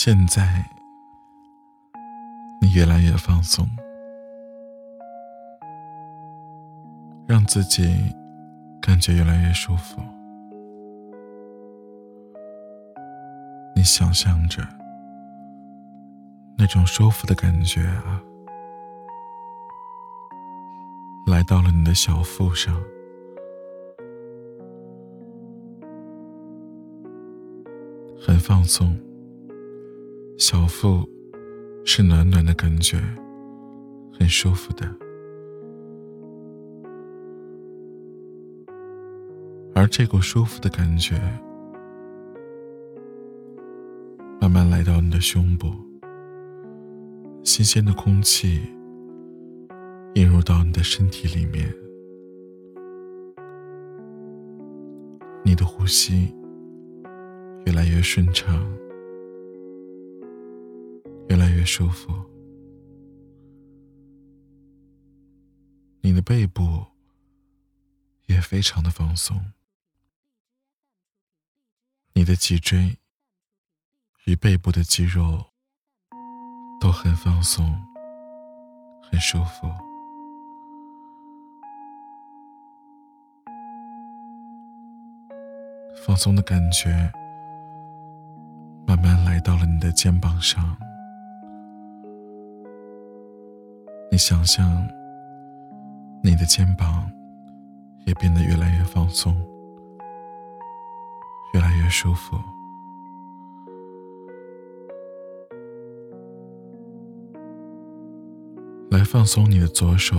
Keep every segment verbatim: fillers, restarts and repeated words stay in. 现在你越来越放松，让自己感觉越来越舒服。你想象着那种舒服的感觉啊，来到了你的小腹上，很放松，小腹是暖暖的感觉，很舒服的。而这股舒服的感觉慢慢来到你的胸部，新鲜的空气引入到你的身体里面，你的呼吸越来越顺畅，越来越舒服。你的背部也非常的放松，你的脊椎与背部的肌肉都很放松，很舒服。放松的感觉慢慢来到了你的肩膀上，你想象你的肩膀也变得越来越放松，越来越舒服。来放松你的左手，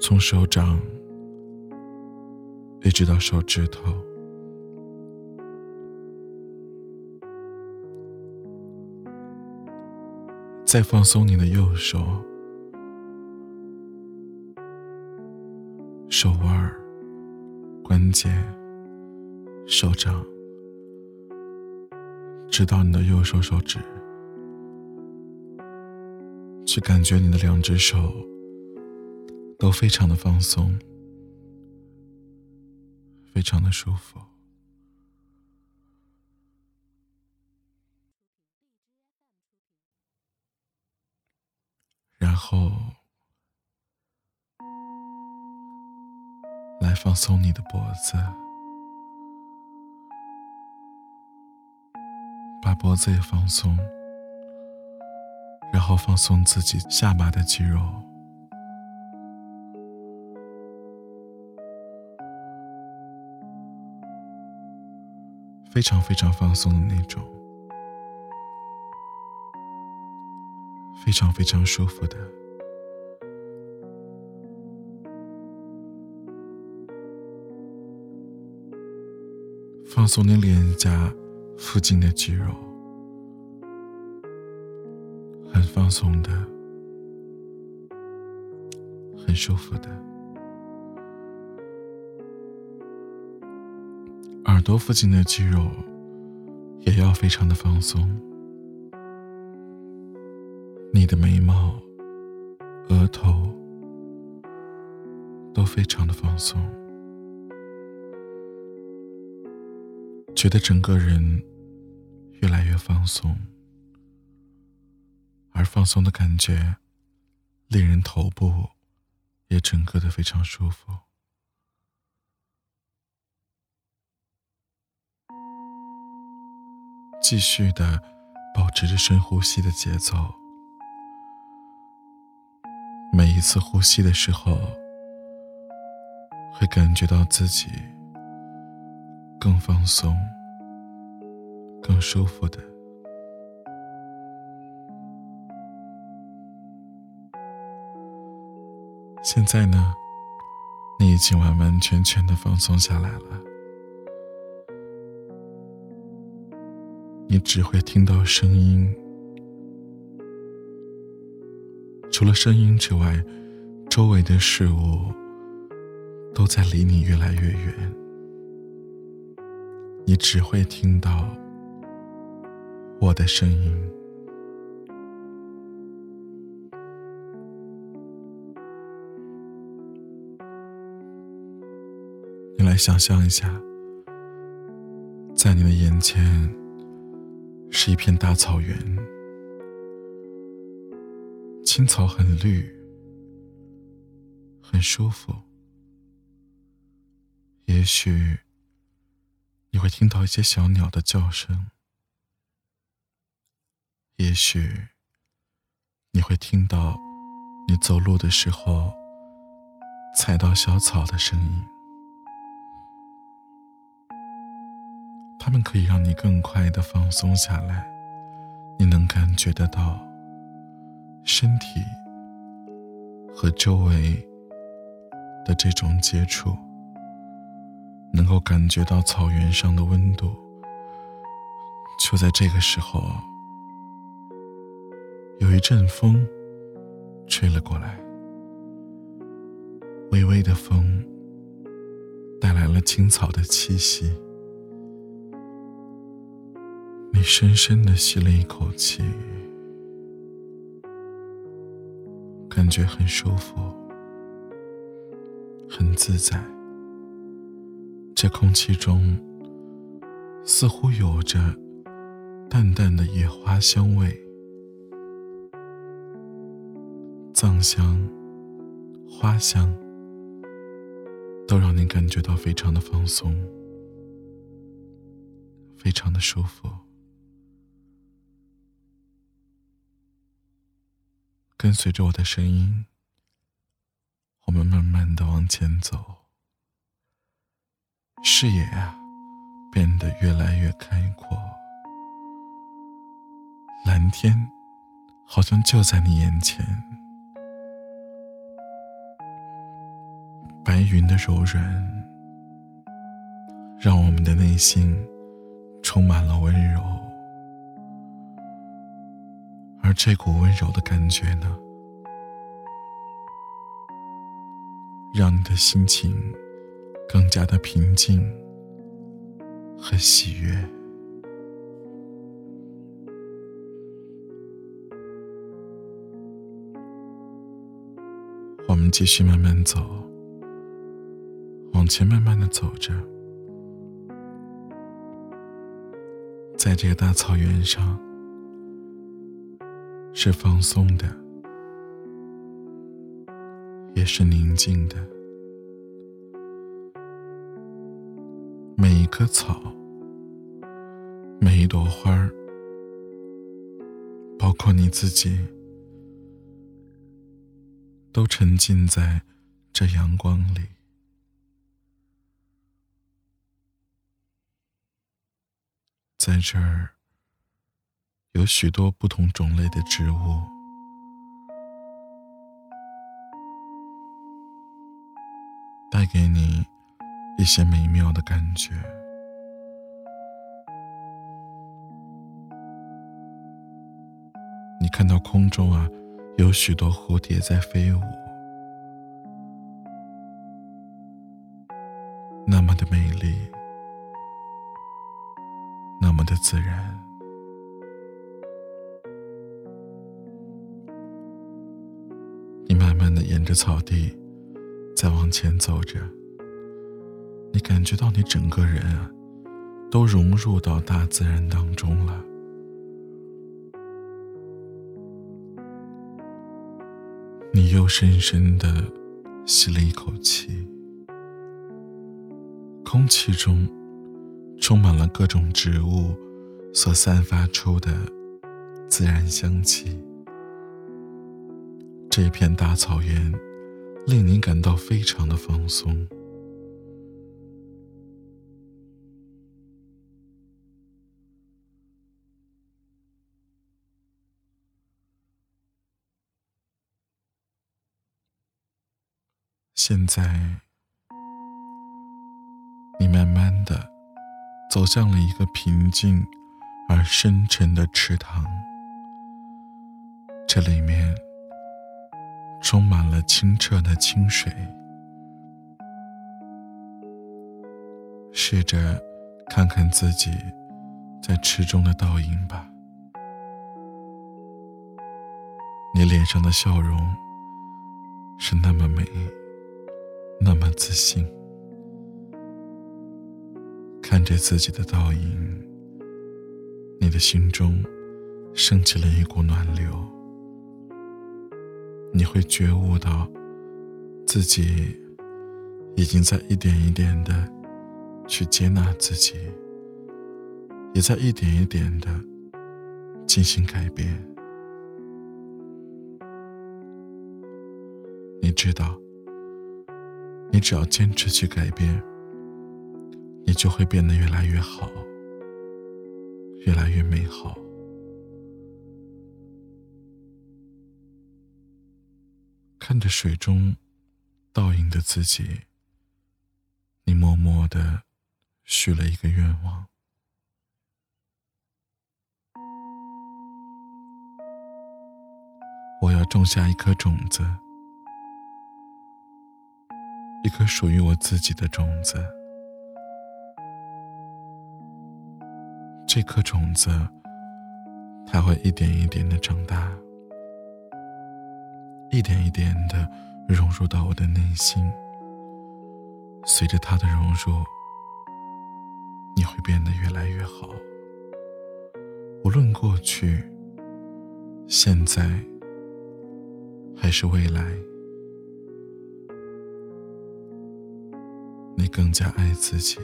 从手掌一直到手指头，再放松你的右手，手腕、关节、手掌，直到你的右手手指，去感觉你的两只手都非常的放松，非常的舒服。然后来放松你的脖子，把脖子也放松，然后放松自己下巴的肌肉，非常非常放松的那种，非常非常舒服的。放松你脸颊附近的肌肉，很放松的，很舒服的。耳朵附近的肌肉也要非常的放松，你的眉毛、额头都非常的放松，觉得整个人越来越放松。而放松的感觉令人头部也整个的非常舒服。继续的保持着深呼吸的节奏，每一次呼吸的时候会感觉到自己更放松，更舒服的。现在呢，你已经完完全全的放松下来了，你只会听到声音，除了声音之外，周围的事物都在离你越来越远，你只会听到我的声音。来想象一下，在你的眼前是一片大草原，青草很绿，很舒服。也许你会听到一些小鸟的叫声，也许你会听到你走路的时候踩到小草的声音。它们可以让你更快地放松下来，你能感觉得到身体和周围的这种接触，能够感觉到草原上的温度。就在这个时候，有一阵风吹了过来，微微的风带来了青草的气息。你深深地吸了一口气，感觉很舒服，很自在。这空气中似乎有着淡淡的野花香味，藏香、花香都让你感觉到非常的放松，非常的舒服。跟随着我的声音，我们慢慢地往前走，视野啊变得越来越开阔，蓝天好像就在你眼前，白云的柔软让我们的内心充满了温柔。而这股温柔的感觉呢，让你的心情更加的平静和喜悦。我们继续慢慢走，往前慢慢的走着，在这个大草原上是放松的，也是宁静的。每一棵草，每一朵花儿，包括你自己，都沉浸在这阳光里。在这儿有许多不同种类的植物，带给你一些美妙的感觉。你看到空中啊，有许多蝴蝶在飞舞，那么的美丽，那么的自然。沿着草地再往前走着，你感觉到你整个人啊都融入到大自然当中了。你又深深地吸了一口气，空气中充满了各种植物所散发出的自然香气。这片大草原令你感到非常的放松。现在，你慢慢的走向了一个平静而深沉的池塘，这里面充满了清澈的清水。试着看看自己在池中的倒影吧，你脸上的笑容是那么美，那么自信。看着自己的倒影，你的心中升起了一股暖流，你会觉悟到自己已经在一点一点的去接纳自己，也在一点一点的进行改变。你知道，你只要坚持去改变，你就会变得越来越好，越来越美好。看着水中倒影的自己，你默默地许了一个愿望。我要种下一颗种子，一颗属于我自己的种子。这颗种子，它会一点一点地长大，一点一点地融入到我的内心。随着它的融入，你会变得越来越好。无论过去、现在还是未来，你更加爱自己，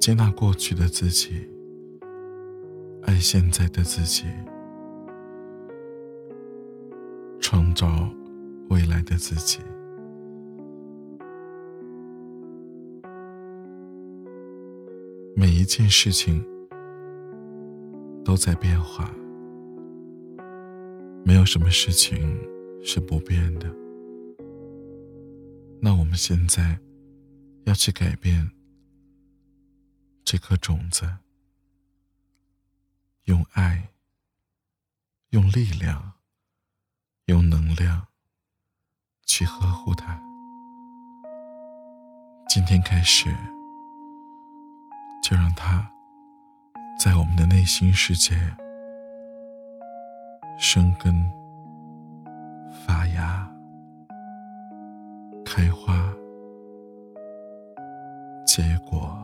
接纳过去的自己，爱现在的自己，创造未来的自己。每一件事情都在变化，没有什么事情是不变的。那我们现在要去改变这颗种子，用爱，用力量，用能量去呵护它。今天开始，就让它在我们的内心世界生根发芽，开花结果。